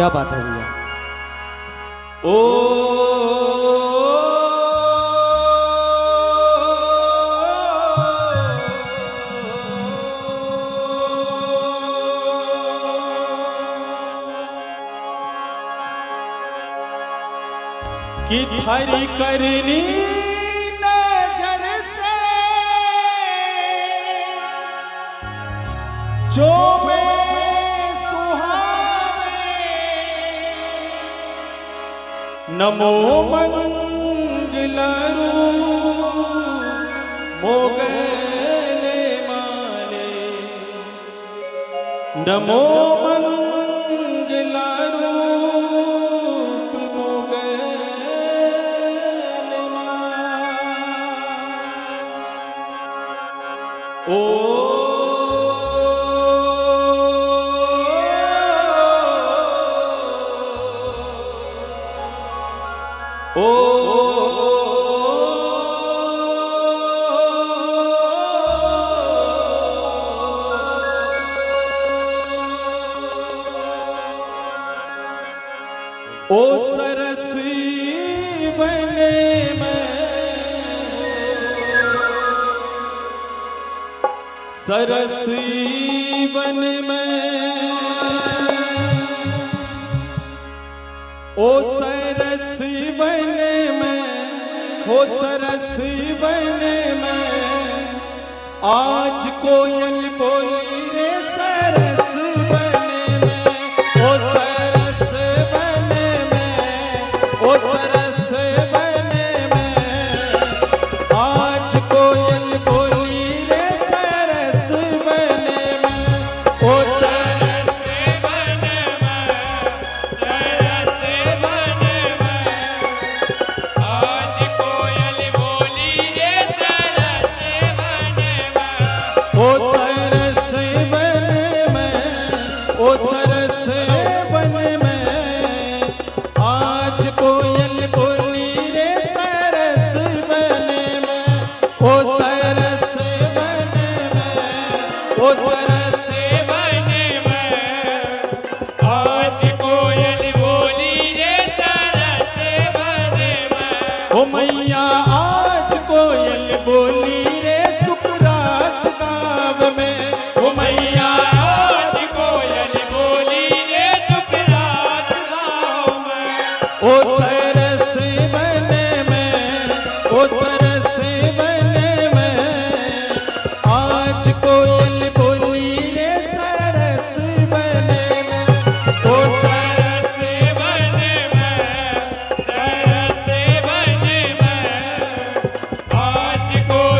क्या बात है भैया। कि थारी करनी नजर से जो नमो मंगला मोगले माले नमो मंगला मोगले माले ओ सरसी बन में ओ सरसी बन में हो सरसी बन में आज कोयल बोली रे सरस बन में ओ सरस बन में ओ सरस बन में आज कोयल बोली